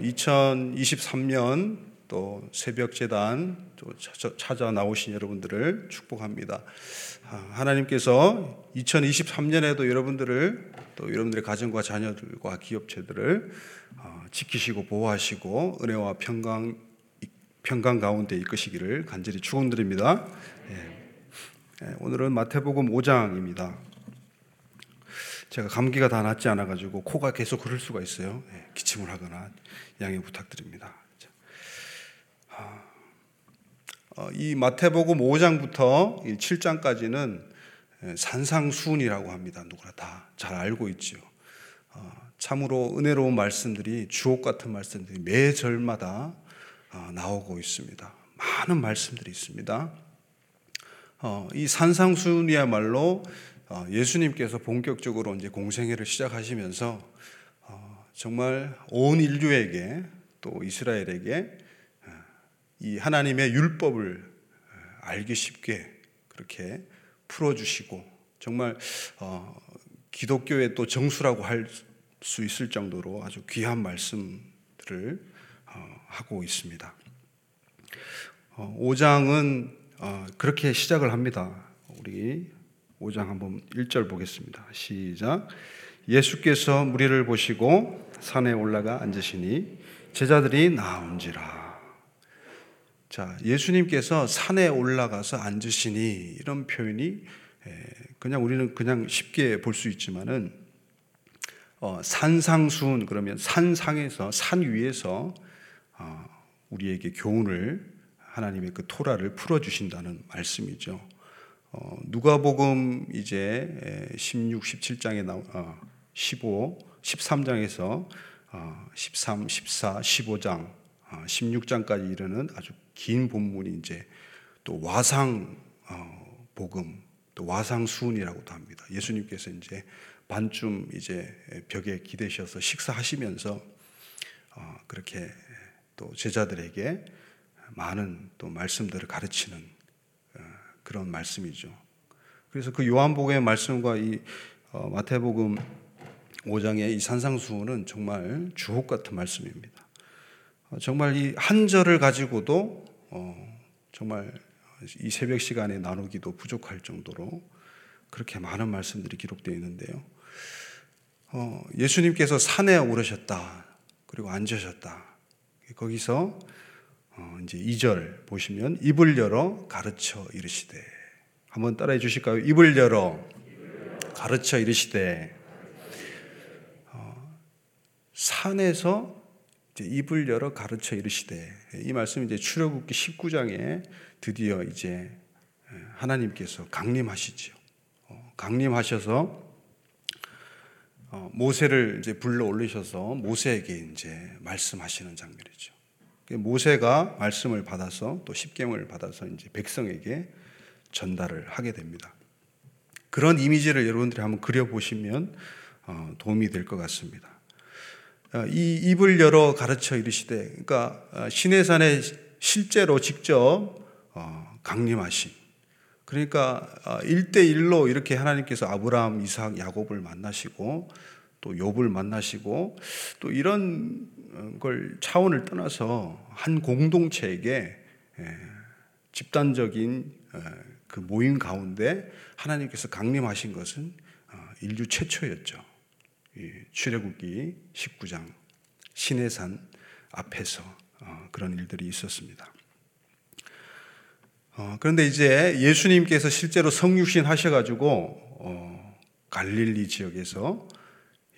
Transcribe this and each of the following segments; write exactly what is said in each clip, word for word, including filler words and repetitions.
이천이십삼 년 또 새벽재단 또 찾아 나오신 여러분들을 축복합니다. 하나님께서 이천이십삼 년에도 여러분들을 또 여러분들의 가정과 자녀들과 기업체들을 지키시고 보호하시고 은혜와 평강, 평강 가운데 이끄시기를 간절히 축원드립니다. 오늘은 마태복음 오 장입니다. 제가 감기가 다 낫지 않아가지고 코가 계속 흐를 수가 있어요. 기침을 하거나 양해 부탁드립니다. 이 마태복음 오 장부터 칠 장까지는 산상수훈이라고 합니다. 누구나 다 잘 알고 있죠. 참으로 은혜로운 말씀들이, 주옥 같은 말씀들이 매절마다 나오고 있습니다. 많은 말씀들이 있습니다. 이 산상수훈이야말로 예수님께서 본격적으로 이제 공생애를 시작하시면서 정말 온 인류에게 또 이스라엘에게 이 하나님의 율법을 알기 쉽게 그렇게 풀어주시고, 정말 기독교의 또 정수라고 할 수 있을 정도로 아주 귀한 말씀들을 하고 있습니다. 오 장은 그렇게 시작을 합니다. 우리 오 장 한번 일 절 보겠습니다. 시작. 예수께서 무리를 보시고 산에 올라가 앉으시니 제자들이 나온지라. 자, 예수님께서 산에 올라가서 앉으시니, 이런 표현이 그냥 우리는 그냥 쉽게 볼 수 있지만은 어, 산상수훈 그러면 산상에서, 산 위에서 어, 우리에게 교훈을, 하나님의 그 토라를 풀어주신다는 말씀이죠. 어, 누가복음 이제 십육, 십칠 장에 나오, 어, 십오, 십삼 장에서 어, 십삼, 십사, 십오 장, 어, 십육 장까지 이르는 아주 긴 본문이 이제 또 와상 어, 복음, 또 와상 수훈이라고도 합니다. 예수님께서 이제 반쯤 이제 벽에 기대셔서 식사하시면서 어, 그렇게 또 제자들에게 많은 또 말씀들을 가르치는 그런 말씀이죠. 그래서 그 요한복음의 말씀과 이 어, 마태복음 오 장의 이 산상수훈은 정말 주옥 같은 말씀입니다. 어, 정말 이 한 절을 가지고도 어, 정말 이 새벽 시간에 나누기도 부족할 정도로 그렇게 많은 말씀들이 기록되어 있는데요. 어, 예수님께서 산에 오르셨다, 그리고 앉으셨다. 거기서 어, 이제 이 절 보시면 입을 열어 가르쳐 이르시되. 한번 따라해 주실까요? 입을 열어 가르쳐 이르시되. 어, 산에서 이제 입을 열어 가르쳐 이르시되. 이 말씀이 이제 출애굽기 십구 장에 드디어 이제 하나님께서 강림하시죠. 어, 강림하셔서 어, 모세를 이제 불러 올리셔서 모세에게 이제 말씀하시는 장면이죠. 모세가 말씀을 받아서 또 십계명을 받아서 이제 백성에게 전달을 하게 됩니다. 그런 이미지를 여러분들이 한번 그려보시면 도움이 될 것 같습니다. 이 입을 열어 가르쳐 이르시되, 그러니까 시내산에 실제로 직접 강림하신, 그러니까 일 대일로 이렇게 하나님께서 아브라함, 이삭, 야곱을 만나시고 또 욥을 만나시고 또 이런 걸 차원을 떠나서 한 공동체에게 집단적인 그 모임 가운데 하나님께서 강림하신 것은 인류 최초였죠. 출애굽기 십구 장 시내산 앞에서 그런 일들이 있었습니다. 그런데 이제 예수님께서 실제로 성육신 하셔가지고 갈릴리 지역에서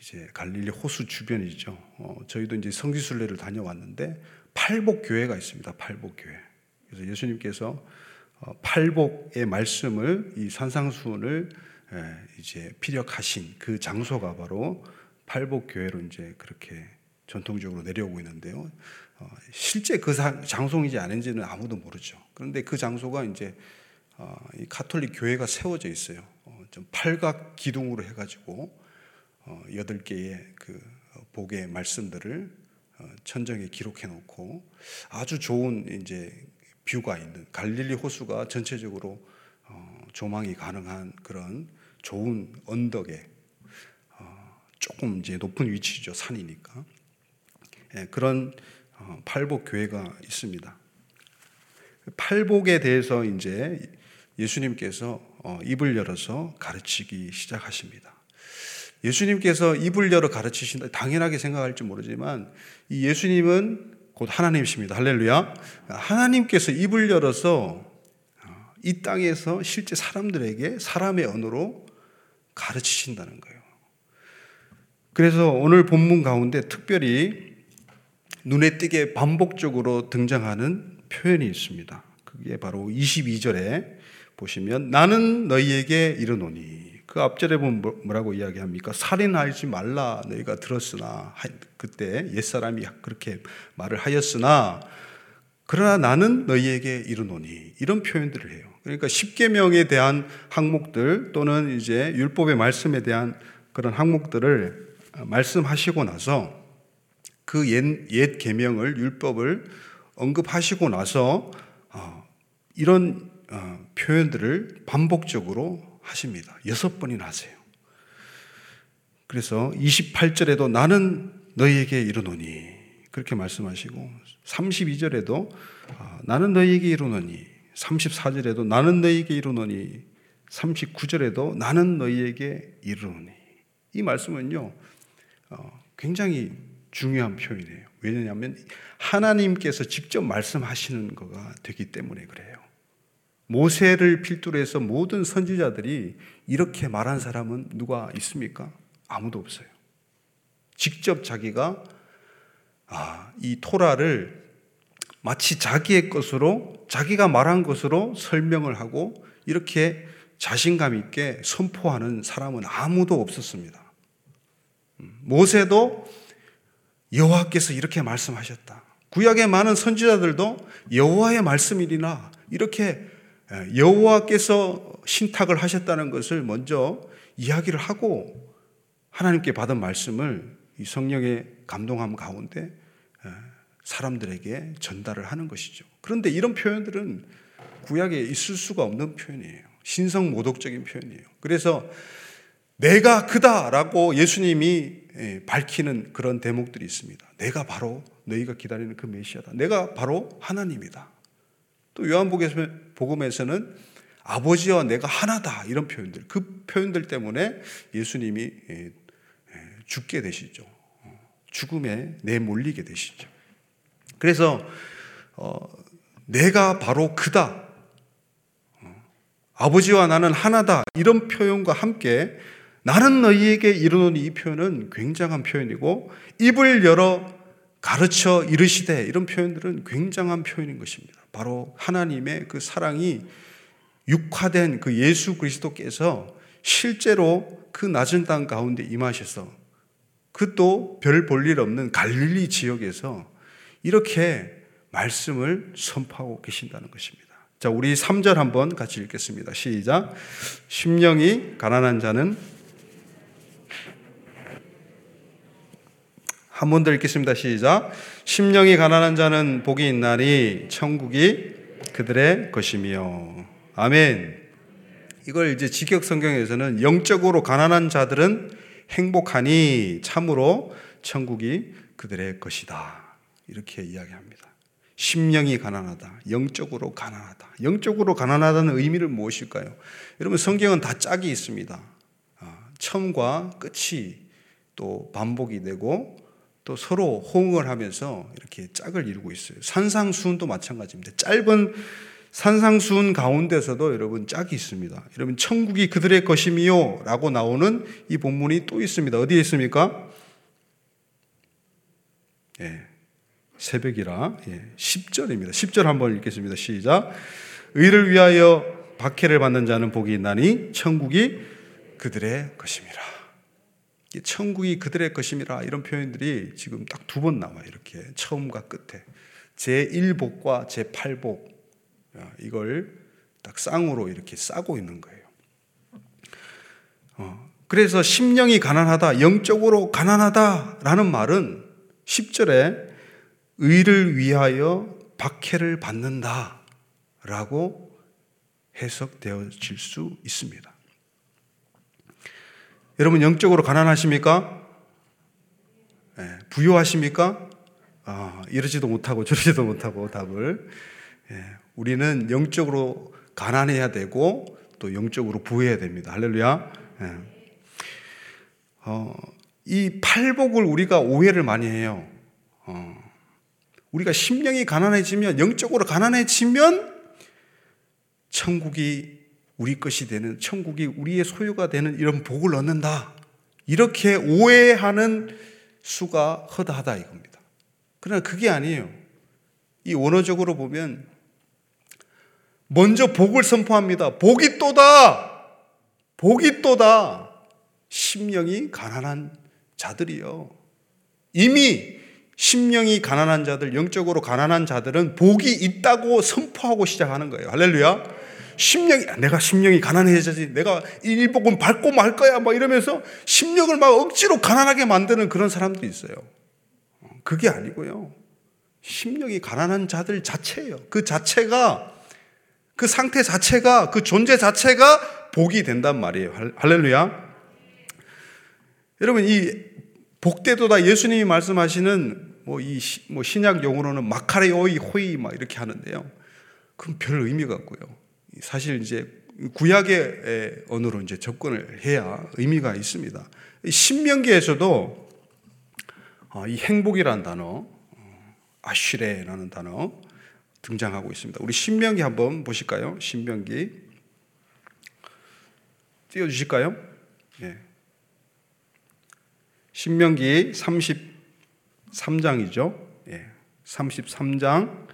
이제 갈릴리 호수 주변이죠. 어, 저희도 이제 성지순례를 다녀왔는데 팔복교회가 있습니다. 팔복교회. 그래서 예수님께서 어, 팔복의 말씀을, 이 산상수훈을 예, 이제 피력하신 그 장소가 바로 팔복교회로 이제 그렇게 전통적으로 내려오고 있는데요. 어, 실제 그 사, 장소인지 아닌지는 아무도 모르죠. 그런데 그 장소가 이제 어, 이 가톨릭 교회가 세워져 있어요. 어, 좀 팔각 기둥으로 해가지고 여덟 개의 그 복의 말씀들을 천정에 기록해 놓고 아주 좋은 이제 뷰가 있는, 갈릴리 호수가 전체적으로 조망이 가능한 그런 좋은 언덕에, 조금 이제 높은 위치죠, 산이니까 그런 팔복교회가 있습니다. 팔복에 대해서 이제 예수님께서 입을 열어서 가르치기 시작하십니다. 예수님께서 입을 열어 가르치신다, 당연하게 생각할지 모르지만 이 예수님은 곧 하나님이십니다. 할렐루야. 하나님께서 입을 열어서 이 땅에서 실제 사람들에게 사람의 언어로 가르치신다는 거예요. 그래서 오늘 본문 가운데 특별히 눈에 띄게 반복적으로 등장하는 표현이 있습니다. 그게 바로 이십이 절에 보시면 나는 너희에게 이르노니, 그 앞절에 보면 뭐라고 이야기합니까? 살인하지 말라 너희가 들었으나, 그때 옛사람이 그렇게 말을 하였으나, 그러나 나는 너희에게 이르노니, 이런 표현들을 해요. 그러니까 십계명에 대한 항목들 또는 이제 율법의 말씀에 대한 그런 항목들을 말씀하시고 나서 그 옛 계명을, 율법을 언급하시고 나서 어, 이런 어, 표현들을 반복적으로 하십니다. 여섯 번이나 하세요. 그래서 이십팔 절에도 나는 너희에게 이르노니 그렇게 말씀하시고, 삼십이 절에도 어, 나는 너희에게 이르노니, 삼십사 절에도 나는 너희에게 이르노니, 삼십구 절에도 나는 너희에게 이르노니. 이 말씀은요 어, 굉장히 중요한 표현이에요. 왜냐하면 하나님께서 직접 말씀하시는 거가 되기 때문에 그래요. 모세를 필두로 해서 모든 선지자들이 이렇게 말한 사람은 누가 있습니까? 아무도 없어요. 직접 자기가 아, 이 토라를 마치 자기의 것으로, 자기가 말한 것으로 설명을 하고 이렇게 자신감 있게 선포하는 사람은 아무도 없었습니다. 모세도 여호와께서 이렇게 말씀하셨다. 구약의 많은 선지자들도 여호와의 말씀이니라 이렇게 여호와께서 신탁을 하셨다는 것을 먼저 이야기를 하고 하나님께 받은 말씀을 이 성령의 감동함 가운데 사람들에게 전달을 하는 것이죠. 그런데 이런 표현들은 구약에 있을 수가 없는 표현이에요. 신성모독적인 표현이에요. 그래서 내가 그다라고 예수님이 밝히는 그런 대목들이 있습니다. 내가 바로 너희가 기다리는 그 메시아다. 내가 바로 하나님이다. 또 요한복음에서는 아버지와 내가 하나다 이런 표현들, 그 표현들 때문에 예수님이 죽게 되시죠. 죽음에 내몰리게 되시죠. 그래서 어, 내가 바로 그다, 아버지와 나는 하나다 이런 표현과 함께 나는 너희에게 이르노니, 이 표현은 굉장한 표현이고, 입을 열어 가르쳐 이르시되, 이런 표현들은 굉장한 표현인 것입니다. 바로 하나님의 그 사랑이 육화된 그 예수 그리스도께서 실제로 그 낮은 땅 가운데 임하셔서 그 또 별 볼 일 없는 갈릴리 지역에서 이렇게 말씀을 선포하고 계신다는 것입니다. 자, 우리 삼 절 한번 같이 읽겠습니다. 시작. 심령이 가난한 자는, 한 번 더 읽겠습니다. 시작. 심령이 가난한 자는 복이 있나니 천국이 그들의 것이며. 아멘. 이걸 이제 직역 성경에서는 영적으로 가난한 자들은 행복하니 참으로 천국이 그들의 것이다 이렇게 이야기합니다. 심령이 가난하다, 영적으로 가난하다. 영적으로 가난하다는 의미를 무엇일까요? 여러분, 성경은 다 짝이 있습니다. 처음과 끝이 또 반복이 되고 또 서로 호응을 하면서 이렇게 짝을 이루고 있어요. 산상수훈도 마찬가지입니다. 짧은 산상수훈 가운데서도 여러분 짝이 있습니다. 여러분, 천국이 그들의 것이미요 라고 나오는 이 본문이 또 있습니다. 어디에 있습니까? 예, 새벽이라. 예, 십 절입니다. 십 절 한번 읽겠습니다. 시작. 의를 위하여 박해를 받는 자는 복이 있나니 천국이 그들의 것임이라. 천국이 그들의 것임이라 이런 표현들이 지금 딱 두 번 나와요. 이렇게 처음과 끝에 제일 복과 제팔 복, 이걸 딱 쌍으로 이렇게 싸고 있는 거예요. 어, 그래서 심령이 가난하다, 영적으로 가난하다라는 말은 십 절에 의를 위하여 박해를 받는다라고 해석되어질 수 있습니다. 여러분, 영적으로 가난하십니까? 부유하십니까? 어, 이러지도 못하고 저러지도 못하고 답을. 예, 우리는 영적으로 가난해야 되고 또 영적으로 부해야 됩니다. 할렐루야. 예. 어, 이 팔복을 우리가 오해를 많이 해요. 어, 우리가 심령이 가난해지면, 영적으로 가난해지면 천국이 우리 것이 되는, 천국이 우리의 소유가 되는 이런 복을 얻는다, 이렇게 오해하는 수가 허다하다 이겁니다. 그러나 그게 아니에요. 이 원어적으로 보면 먼저 복을 선포합니다. 복이 또다, 복이 또다. 심령이 가난한 자들이요, 이미 심령이 가난한 자들, 영적으로 가난한 자들은 복이 있다고 선포하고 시작하는 거예요. 할렐루야. 심령이, 내가 심령이 가난해져야지, 내가 이 복은 밟고 말 거야, 막 이러면서 심령을 막 억지로 가난하게 만드는 그런 사람도 있어요. 그게 아니고요, 심령이 가난한 자들 자체예요. 그 자체가, 그 상태 자체가, 그 존재 자체가 복이 된단 말이에요. 할렐루야. 여러분, 이 복되도다, 예수님이 말씀하시는 뭐 이 뭐 신약 용어로는 마카레오이 호이 막 이렇게 하는데요, 그건 별 의미가 없고요. 사실 이제 구약의 언어로 이제 접근을 해야 의미가 있습니다. 신명기에서도 이 행복이라는 단어, 아쉬레라는 단어 등장하고 있습니다. 우리 신명기 한번 보실까요? 신명기 띄워주실까요? 예. 신명기 삼십삼 장이죠. 예. 삼십삼 장.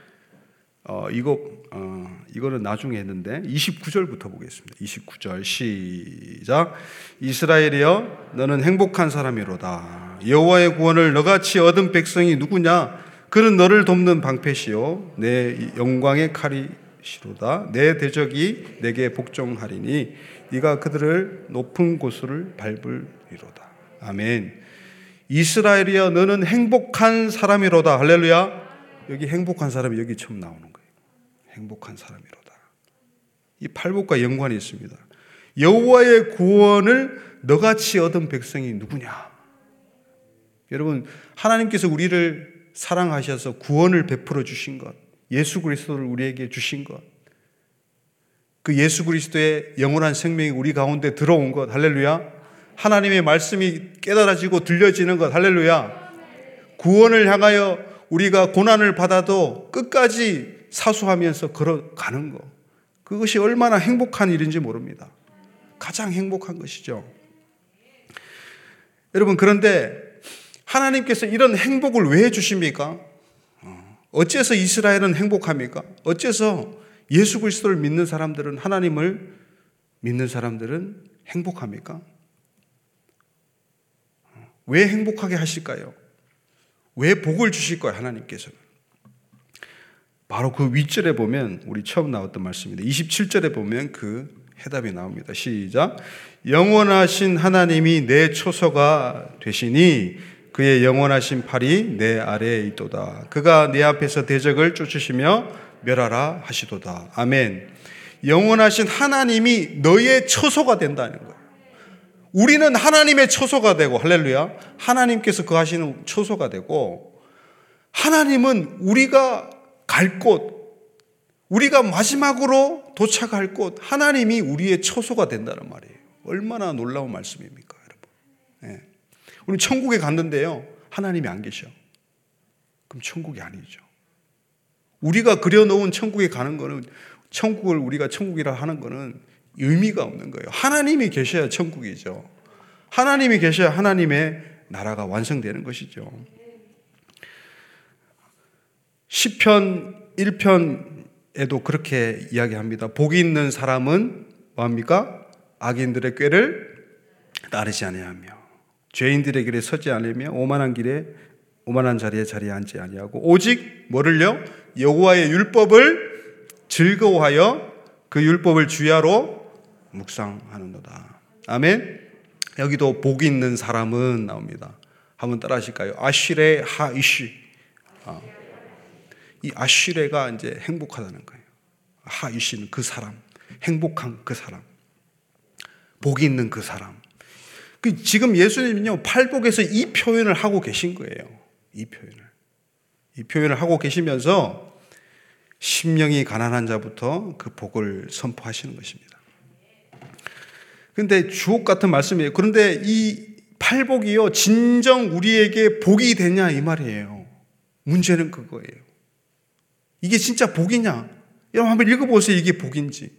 어, 이거, 어, 이거는 나중에 했는데 이십구 절부터 보겠습니다. 이십구 절 시작. 이스라엘이여, 너는 행복한 사람이로다. 여호와의 구원을 너같이 얻은 백성이 누구냐? 그는 너를 돕는 방패시요 내 영광의 칼이시로다. 내 대적이 내게 복종하리니 네가 그들을 높은 곳을 밟으리로다. 아멘. 이스라엘이여, 너는 행복한 사람이로다. 할렐루야. 여기 행복한 사람이 여기 처음 나오는 거예요. 행복한 사람이로다. 이 팔복과 연관이 있습니다. 여호와의 구원을 너같이 얻은 백성이 누구냐? 여러분, 하나님께서 우리를 사랑하셔서 구원을 베풀어 주신 것, 예수 그리스도를 우리에게 주신 것, 그 예수 그리스도의 영원한 생명이 우리 가운데 들어온 것, 할렐루야. 하나님의 말씀이 깨달아지고 들려지는 것, 할렐루야. 구원을 향하여 우리가 고난을 받아도 끝까지 사수하면서 걸어가는 것, 그것이 얼마나 행복한 일인지 모릅니다. 가장 행복한 것이죠. 여러분, 그런데 하나님께서 이런 행복을 왜 주십니까? 어째서 이스라엘은 행복합니까? 어째서 예수 그리스도를 믿는 사람들은, 하나님을 믿는 사람들은 행복합니까? 왜 행복하게 하실까요? 왜 복을 주실 거예요, 하나님께서는? 바로 그 윗절에 보면, 우리 처음 나왔던 말씀인데 이십칠 절에 보면 그 해답이 나옵니다. 시작. 영원하신 하나님이 내 초소가 되시니 그의 영원하신 팔이 내 아래에 있도다. 그가 내 앞에서 대적을 쫓으시며 멸하라 하시도다. 아멘. 영원하신 하나님이 너의 초소가 된다는 거예요. 우리는 하나님의 처소가 되고, 할렐루야, 하나님께서 그 하시는 처소가 되고, 하나님은 우리가 갈 곳, 우리가 마지막으로 도착할 곳, 하나님이 우리의 처소가 된다는 말이에요. 얼마나 놀라운 말씀입니까, 여러분? 예. 우리 천국에 갔는데요, 하나님이 안 계셔. 그럼 천국이 아니죠. 우리가 그려놓은 천국에 가는 거는, 천국을 우리가 천국이라 하는 거는 의미가 없는 거예요. 하나님이 계셔야 천국이죠. 하나님이 계셔야 하나님의 나라가 완성되는 것이죠. 시편 일 편에도 그렇게 이야기합니다. 복이 있는 사람은 뭐합니까? 악인들의 꾀를 따르지 아니하며 죄인들의 길에 서지 아니하며 오만한 길에 오만한 자리에 자리에 앉지 아니하고 오직 뭐를요? 여호와의 율법을 즐거워하여 그 율법을 주야로 묵상하는도다. 아멘. 여기도 복이 있는 사람은 나옵니다. 한번 따라 하실까요? 아쉬레 하이쉬. 아. 이 아쉬레가 이제 행복하다는 거예요. 하이쉬는 그 사람, 행복한 그 사람, 복이 있는 그 사람. 지금 예수님은요, 팔복에서 이 표현을 하고 계신 거예요. 이 표현을. 이 표현을 하고 계시면서 심령이 가난한 자부터 그 복을 선포하시는 것입니다. 그런데 주옥 같은 말씀이에요. 그런데 이 팔복이요, 진정 우리에게 복이 되냐 이 말이에요. 문제는 그거예요. 이게 진짜 복이냐? 여러분 한번 읽어보세요. 이게 복인지.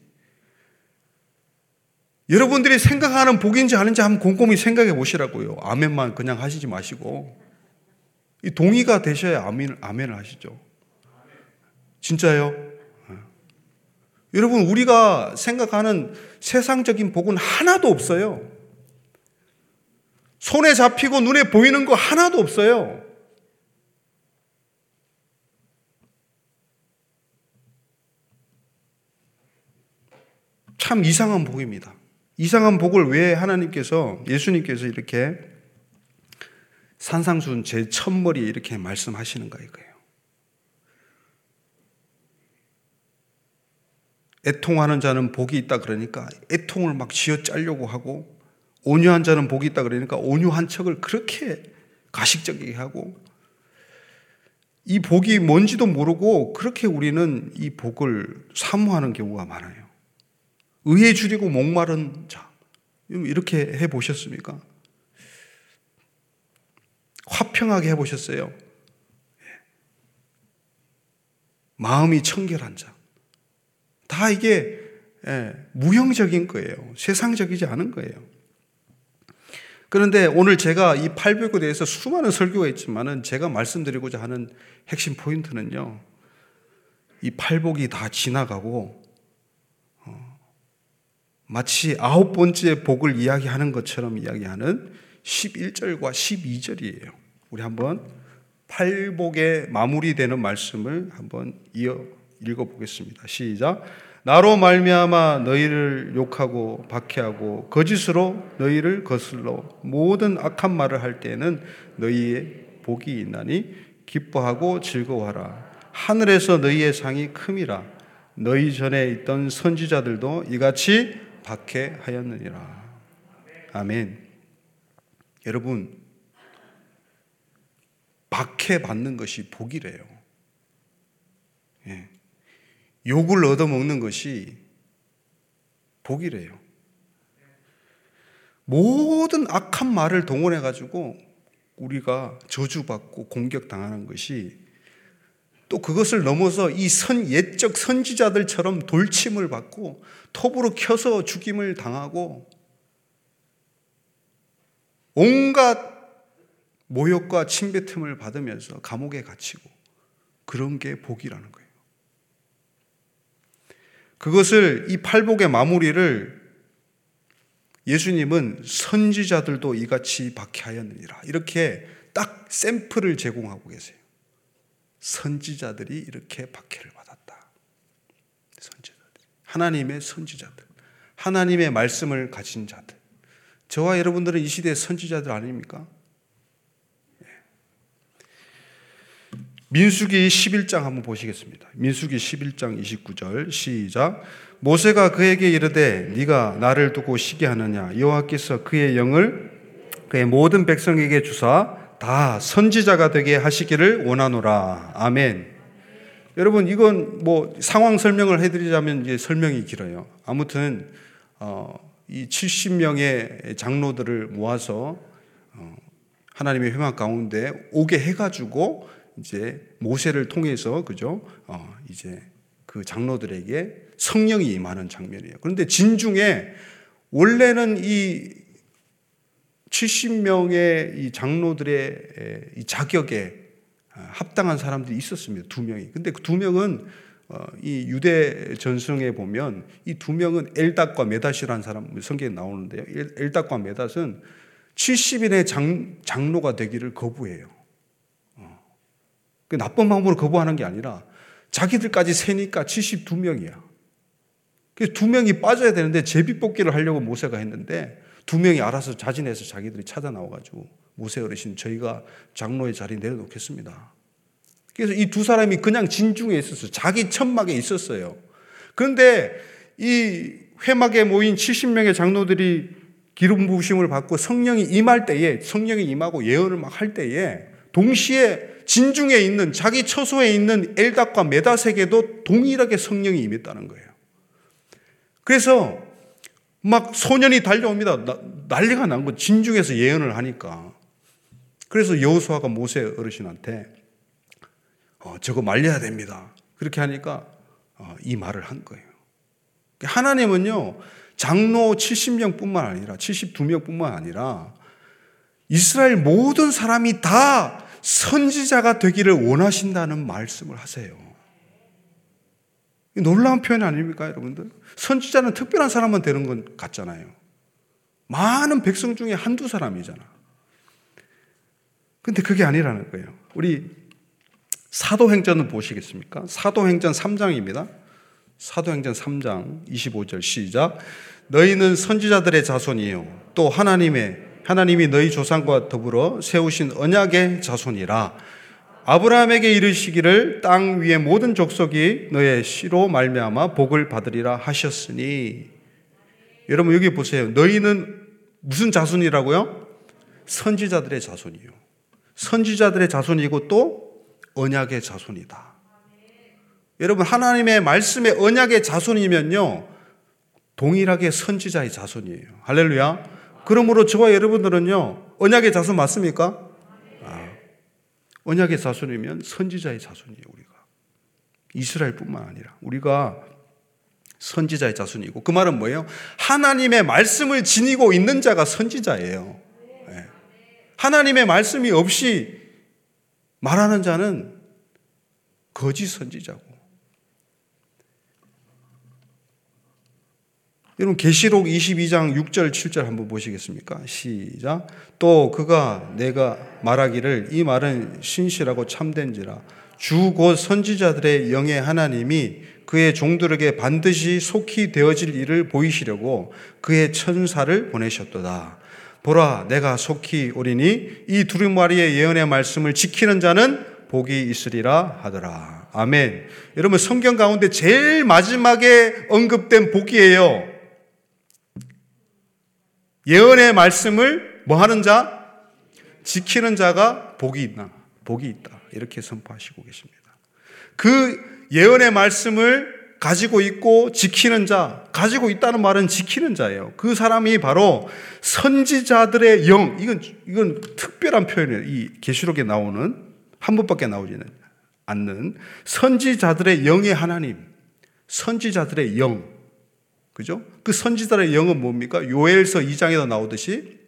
여러분들이 생각하는 복인지 아닌지 한번 곰곰이 생각해 보시라고요. 아멘만 그냥 하시지 마시고 이 동의가 되셔야 아멘, 아멘을 하시죠. 진짜요? 네. 여러분 우리가 생각하는 세상적인 복은 하나도 없어요. 손에 잡히고 눈에 보이는 거 하나도 없어요. 참 이상한 복입니다. 이상한 복을 왜 하나님께서, 예수님께서 이렇게 산상수훈 제 첫머리에 이렇게 말씀하시는가 이거예요. 애통하는 자는 복이 있다 그러니까 애통을 막 쥐어짜려고 하고, 온유한 자는 복이 있다 그러니까 온유한 척을 그렇게 가식적이게 하고, 이 복이 뭔지도 모르고 그렇게 우리는 이 복을 사모하는 경우가 많아요. 의에 줄이고 목마른 자, 이렇게 해보셨습니까? 화평하게 해보셨어요? 마음이 청결한 자, 다 이게 무형적인 거예요. 세상적이지 않은 거예요. 그런데 오늘 제가 이 팔복에 대해서 수많은 설교가 있지만은 제가 말씀드리고자 하는 핵심 포인트는요, 이 팔복이 다 지나가고 마치 아홉 번째 복을 이야기하는 것처럼 이야기하는 십일 절과 십이 절이에요. 우리 한번 팔복에 마무리되는 말씀을 한번 이어 읽어보겠습니다. 시작. 나로 말미암아 너희를 욕하고 박해하고 거짓으로 너희를 거슬러 모든 악한 말을 할 때에는 너희의 복이 있나니 기뻐하고 즐거워하라. 하늘에서 너희의 상이 큼이라. 너희 전에 있던 선지자들도 이같이 박해하였느니라. 아멘. 여러분, 박해받는 것이 복이래요. 예. 욕을 얻어먹는 것이 복이래요. 모든 악한 말을 동원해가지고 우리가 저주받고 공격당하는 것이, 또 그것을 넘어서 이 선, 옛적 선지자들처럼 돌침을 받고 톱으로 켜서 죽임을 당하고 온갖 모욕과 침뱉음을 받으면서 감옥에 갇히고, 그런 게 복이라는 거예요. 그것을, 이 팔복의 마무리를 예수님은 선지자들도 이같이 박해하였느니라 이렇게 딱 샘플을 제공하고 계세요. 선지자들이 이렇게 박해를 받았다. 선지자들, 하나님의 선지자들, 하나님의 말씀을 가진 자들. 저와 여러분들은 이 시대의 선지자들 아닙니까? 예. 민수기 십일 장 한번 보시겠습니다. 민수기 십일 장 이십구 절 시작. 모세가 그에게 이르되 네가 나를 두고 시기하느냐? 여호와께서 그의 영을 그의 모든 백성에게 주사 다 선지자가 되게 하시기를 원하노라. 아멘. 여러분 이건 뭐 상황 설명을 해드리자면 이제 설명이 길어요. 아무튼 어, 이 칠십 명의 장로들을 모아서 어, 하나님의 회막 가운데 오게 해가지고 이제 모세를 통해서, 그죠? 어, 이제 그 장로들에게 성령이 임하는 장면이에요. 그런데 진중에 원래는 이 칠십 명의 이 장로들의 이 자격에 합당한 사람들이 있었습니다. 두 명이. 근데 그 두 명은 이 유대 전승에 보면 이 두 명은 엘닷과 메닷이라는 사람, 성경에 나오는데요. 엘닷과 메닷은 칠십 인의 장, 장로가 되기를 거부해요. 나쁜 마음으로 거부하는 게 아니라 자기들까지 세니까 칠십이 명이야. 그래서 두 명이 빠져야 되는데 제비뽑기를 하려고 모세가 했는데 두 명이 알아서 자진해서 자기들이 찾아 나와가지고 모세 어르신, 저희가 장로의 자리 내려놓겠습니다. 그래서 이 두 사람이 그냥 진중에 있었어요. 자기 천막에 있었어요. 그런데 이 회막에 모인 칠십 명의 장로들이 기름 부으심을 받고 성령이 임할 때에, 성령이 임하고 예언을 막 할 때에 동시에 진중에 있는 자기 처소에 있는 엘닷과 메닷에게도 동일하게 성령이 임했다는 거예요. 그래서 막 소년이 달려옵니다. 나, 난리가 난 거 진중에서 예언을 하니까. 그래서 여호수아가 모세 어르신한테 어, 저거 말려야 됩니다. 그렇게 하니까 어, 이 말을 한 거예요. 하나님은요 장로 칠십 명뿐만 아니라 칠십이 명뿐만 아니라 이스라엘 모든 사람이 다 선지자가 되기를 원하신다는 말씀을 하세요. 놀라운 표현 아닙니까 여러분들? 선지자는 특별한 사람만 되는 건 같잖아요. 많은 백성 중에 한두 사람이잖아. 근데 그게 아니라는 거예요. 우리 사도행전을 보시겠습니까? 사도행전 삼 장입니다. 사도행전 삼 장 이십오 절 시작. 너희는 선지자들의 자손이요 또 하나님의 하나님이 너희 조상과 더불어 세우신 언약의 자손이라. 아브라함에게 이르시기를 땅 위의 모든 족속이 너의 씨로 말미암아 복을 받으리라 하셨으니. 여러분 여기 보세요. 너희는 무슨 자손이라고요? 선지자들의 자손이요. 선지자들의 자손이고 또 언약의 자손이다. 여러분 하나님의 말씀의 언약의 자손이면요 동일하게 선지자의 자손이에요. 할렐루야. 그러므로 저와 여러분들은요 언약의 자손 맞습니까? 아, 언약의 자손이면 선지자의 자손이에요. 우리가 이스라엘뿐만 아니라 우리가 선지자의 자손이고 그 말은 뭐예요? 하나님의 말씀을 지니고 있는 자가 선지자예요. 네. 하나님의 말씀이 없이 말하는 자는 거짓 선지자고. 여러분 계시록 이십이 장 육 절 칠 절 한번 보시겠습니까? 시작. 또 그가 내가 말하기를 이 말은 신실하고 참된지라 주 곧 선지자들의 영의 하나님이 그의 종들에게 반드시 속히 되어질 일을 보이시려고 그의 천사를 보내셨도다. 보라 내가 속히 오리니 이 두루마리의 예언의 말씀을 지키는 자는 복이 있으리라 하더라. 아멘. 여러분 성경 가운데 제일 마지막에 언급된 복이에요. 예언의 말씀을 뭐 하는 자? 지키는 자가 복이 있나? 복이 있다. 이렇게 선포하시고 계십니다. 그 예언의 말씀을 가지고 있고 지키는 자, 가지고 있다는 말은 지키는 자예요. 그 사람이 바로 선지자들의 영. 이건, 이건 특별한 표현이에요. 이 계시록에 나오는, 한 번밖에 나오지는 않는 선지자들의 영의 하나님. 선지자들의 영. 그죠? 그 선지자의 영은 뭡니까? 요엘서 이 장에도 나오듯이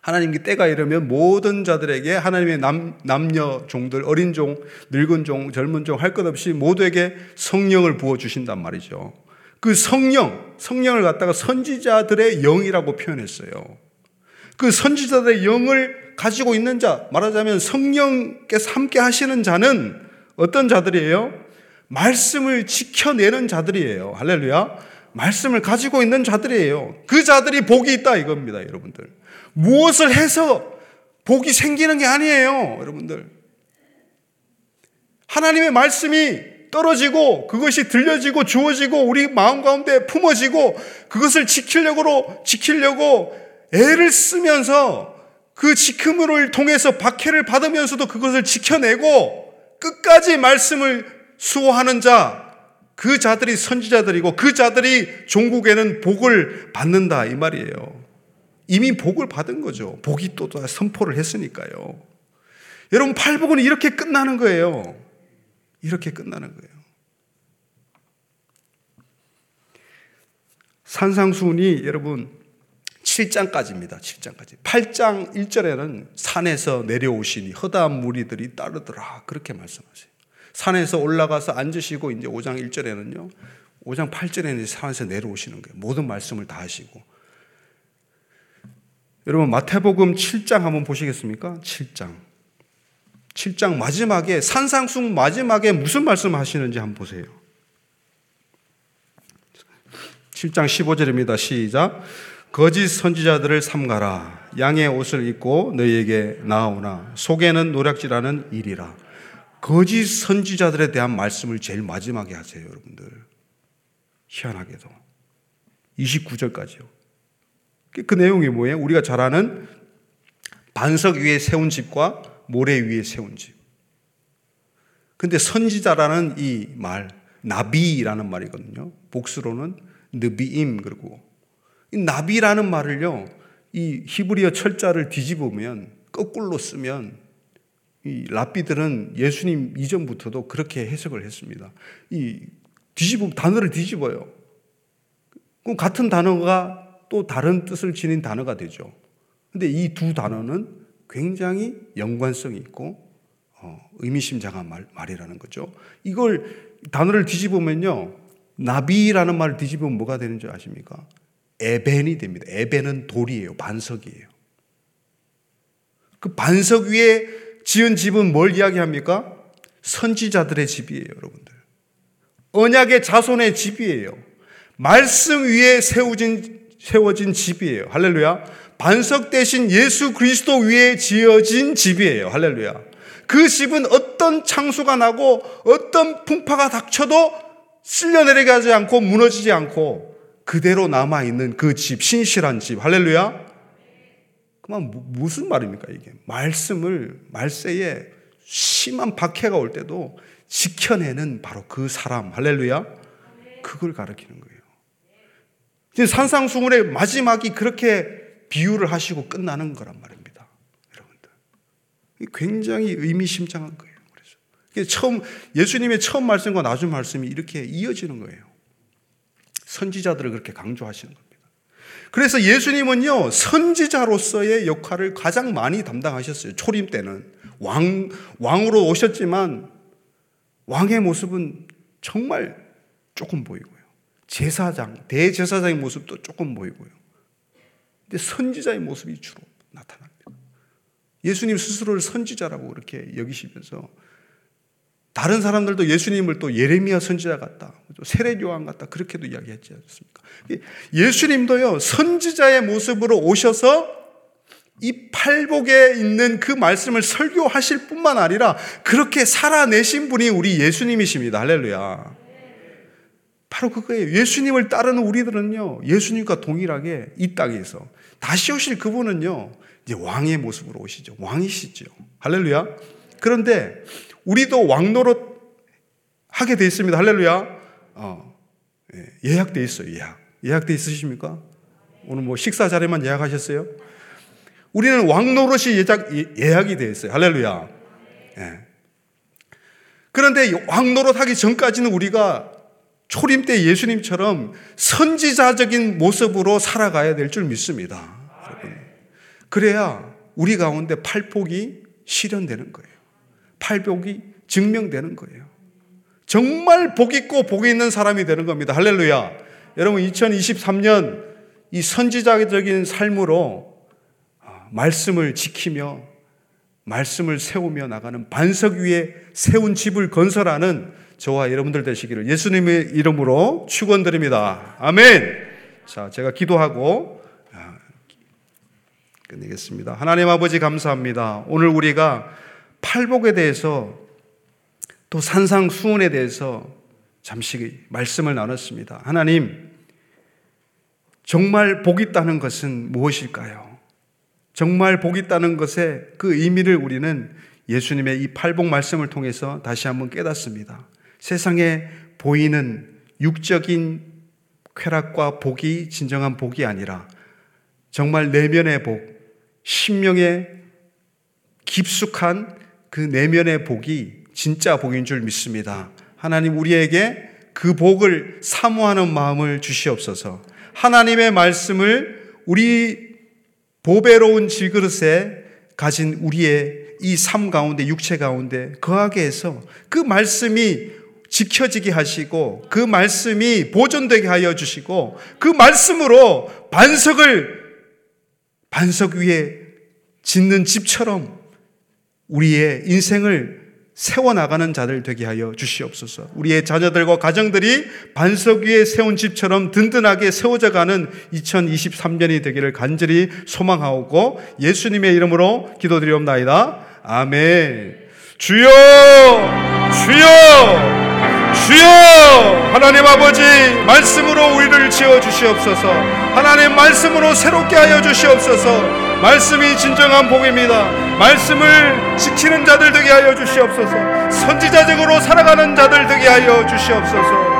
하나님께 때가 이르면 모든 자들에게 하나님의 남, 남녀 종들, 어린 종, 늙은 종, 젊은 종 할 것 없이 모두에게 성령을 부어주신단 말이죠. 그 성령, 성령을 갖다가 선지자들의 영이라고 표현했어요. 그 선지자들의 영을 가지고 있는 자, 말하자면 성령께서 함께 하시는 자는 어떤 자들이에요? 말씀을 지켜내는 자들이에요. 할렐루야. 말씀을 가지고 있는 자들이에요. 그 자들이 복이 있다 이겁니다, 여러분들. 무엇을 해서 복이 생기는 게 아니에요, 여러분들. 하나님의 말씀이 떨어지고 그것이 들려지고 주어지고 우리 마음 가운데 품어지고 그것을 지키려고 지키려고 애를 쓰면서 그 지킴을 통해서 박해를 받으면서도 그것을 지켜내고 끝까지 말씀을 수호하는 자, 그 자들이 선지자들이고 그 자들이 종국에는 복을 받는다 이 말이에요. 이미 복을 받은 거죠. 복이 또 선포를 했으니까요. 여러분 팔복은 이렇게 끝나는 거예요. 이렇게 끝나는 거예요. 산상수훈이 여러분 칠 장까지입니다. 칠 장까지. 팔 장 일 절에는 산에서 내려오시니 허다한 무리들이 따르더라 그렇게 말씀하세요. 산에서 올라가서 앉으시고 이제 오 장 일 절에는요. 오 장 팔 절에는 산에서 내려오시는 거예요. 모든 말씀을 다 하시고. 여러분 마태복음 칠 장 한번 보시겠습니까? 칠 장. 칠 장 마지막에 산상수훈 마지막에 무슨 말씀을 하시는지 한번 보세요. 칠 장 십오 절입니다. 시작. 거짓 선지자들을 삼가라. 양의 옷을 입고 너희에게 나아오나 속에는 노략질하는 일이라. 거짓 선지자들에 대한 말씀을 제일 마지막에 하세요, 여러분들. 희한하게도. 이십구 절까지요. 그 내용이 뭐예요? 우리가 잘 아는 반석 위에 세운 집과 모래 위에 세운 집. 근데 선지자라는 이 말, 나비라는 말이거든요. 복수로는 느비임. 그리고 이 나비라는 말을요, 이 히브리어 철자를 뒤집으면, 거꾸로 쓰면, 이 랍비들은 예수님 이전부터도 그렇게 해석을 했습니다. 이 뒤집음, 단어를 뒤집어요. 그럼 같은 단어가 또 다른 뜻을 지닌 단어가 되죠. 근데 이 두 단어는 굉장히 연관성이 있고 어, 의미심장한 말, 말이라는 거죠. 이걸 단어를 뒤집으면요, 나비라는 말을 뒤집으면 뭐가 되는 줄 아십니까? 에벤이 됩니다. 에벤은 돌이에요. 반석이에요. 그 반석 위에 지은 집은 뭘 이야기합니까? 선지자들의 집이에요, 여러분들. 언약의 자손의 집이에요. 말씀 위에 세워진, 세워진 집이에요. 할렐루야. 반석 대신 예수 그리스도 위에 지어진 집이에요. 할렐루야. 그 집은 어떤 창수가 나고 어떤 풍파가 닥쳐도 쓸려내려가지 않고 무너지지 않고 그대로 남아있는 그 집, 신실한 집. 할렐루야. 그만 무슨 말입니까, 이게? 말씀을, 말세에 심한 박해가 올 때도 지켜내는 바로 그 사람. 할렐루야. 그걸 가리키는 거예요. 지금 산상수훈의 마지막이 그렇게 비유를 하시고 끝나는 거란 말입니다, 여러분들. 굉장히 의미심장한 거예요. 그래서 처음 예수님의 처음 말씀과 나중 말씀이 이렇게 이어지는 거예요. 선지자들을 그렇게 강조하시는 겁니다. 그래서 예수님은요, 선지자로서의 역할을 가장 많이 담당하셨어요. 초림 때는 왕, 왕으로 오셨지만 왕의 모습은 정말 조금 보이고요. 제사장, 대제사장의 모습도 조금 보이고요. 근데 선지자의 모습이 주로 나타납니다. 예수님 스스로를 선지자라고 그렇게 여기시면서 다른 사람들도 예수님을 또 예레미야 선지자 같다, 세례요한 같다, 그렇게도 이야기했지 않습니까? 예수님도요, 선지자의 모습으로 오셔서 이 팔복에 있는 그 말씀을 설교하실 뿐만 아니라 그렇게 살아내신 분이 우리 예수님이십니다. 할렐루야. 바로 그거예요. 예수님을 따르는 우리들은요, 예수님과 동일하게 이 땅에서 다시 오실 그분은요, 이제 왕의 모습으로 오시죠. 왕이시죠. 할렐루야. 그런데 우리도 왕노릇 하게 돼 있습니다. 할렐루야. 어, 예약돼 있어요. 예약. 예약돼 있으십니까? 오늘 뭐 식사 자리만 예약하셨어요? 우리는 왕노릇이 예약, 예약이 돼 있어요. 할렐루야. 예. 그런데 왕노릇 하기 전까지는 우리가 초림 때 예수님처럼 선지자적인 모습으로 살아가야 될 줄 믿습니다. 여러분. 그래야 우리 가운데 팔복이 실현되는 거예요. 팔복이 증명되는 거예요. 정말 복 있고 복이 있는 사람이 되는 겁니다. 할렐루야. 여러분, 이천이십삼 년 이 선지자적인 삶으로 말씀을 지키며 말씀을 세우며 나가는, 반석 위에 세운 집을 건설하는 저와 여러분들 되시기를 예수님의 이름으로 축원드립니다. 아멘. 자, 제가 기도하고 끝내겠습니다. 하나님 아버지, 감사합니다. 오늘 우리가 팔복에 대해서 또 산상수훈에 대해서 잠시 말씀을 나눴습니다. 하나님, 정말 복이 있다는 것은 무엇일까요? 정말 복이 있다는 것의 그 의미를 우리는 예수님의 이 팔복 말씀을 통해서 다시 한번 깨닫습니다. 세상에 보이는 육적인 쾌락과 복이 진정한 복이 아니라 정말 내면의 복, 심령의 깊숙한 그 내면의 복이 진짜 복인 줄 믿습니다. 하나님, 우리에게 그 복을 사모하는 마음을 주시옵소서. 하나님의 말씀을 우리 보배로운 질그릇에 가진 우리의 이 삶 가운데, 육체 가운데 거하게 해서 그 말씀이 지켜지게 하시고 그 말씀이 보존되게 하여 주시고 그 말씀으로 반석을 반석 위에 짓는 집처럼 우리의 인생을 세워나가는 자들 되게 하여 주시옵소서. 우리의 자녀들과 가정들이 반석 위에 세운 집처럼 든든하게 세워져가는 이천이십삼 년이 되기를 간절히 소망하오고 예수님의 이름으로 기도드리옵나이다. 아멘. 주여! 주여! 주여! 하나님 아버지, 말씀으로 우리를 지어주시옵소서. 하나님, 말씀으로 새롭게 하여 주시옵소서. 말씀이 진정한 복입니다. 말씀을 지키는 자들 되게 하여 주시옵소서. 선지자적으로 살아가는 자들 되게 하여 주시옵소서.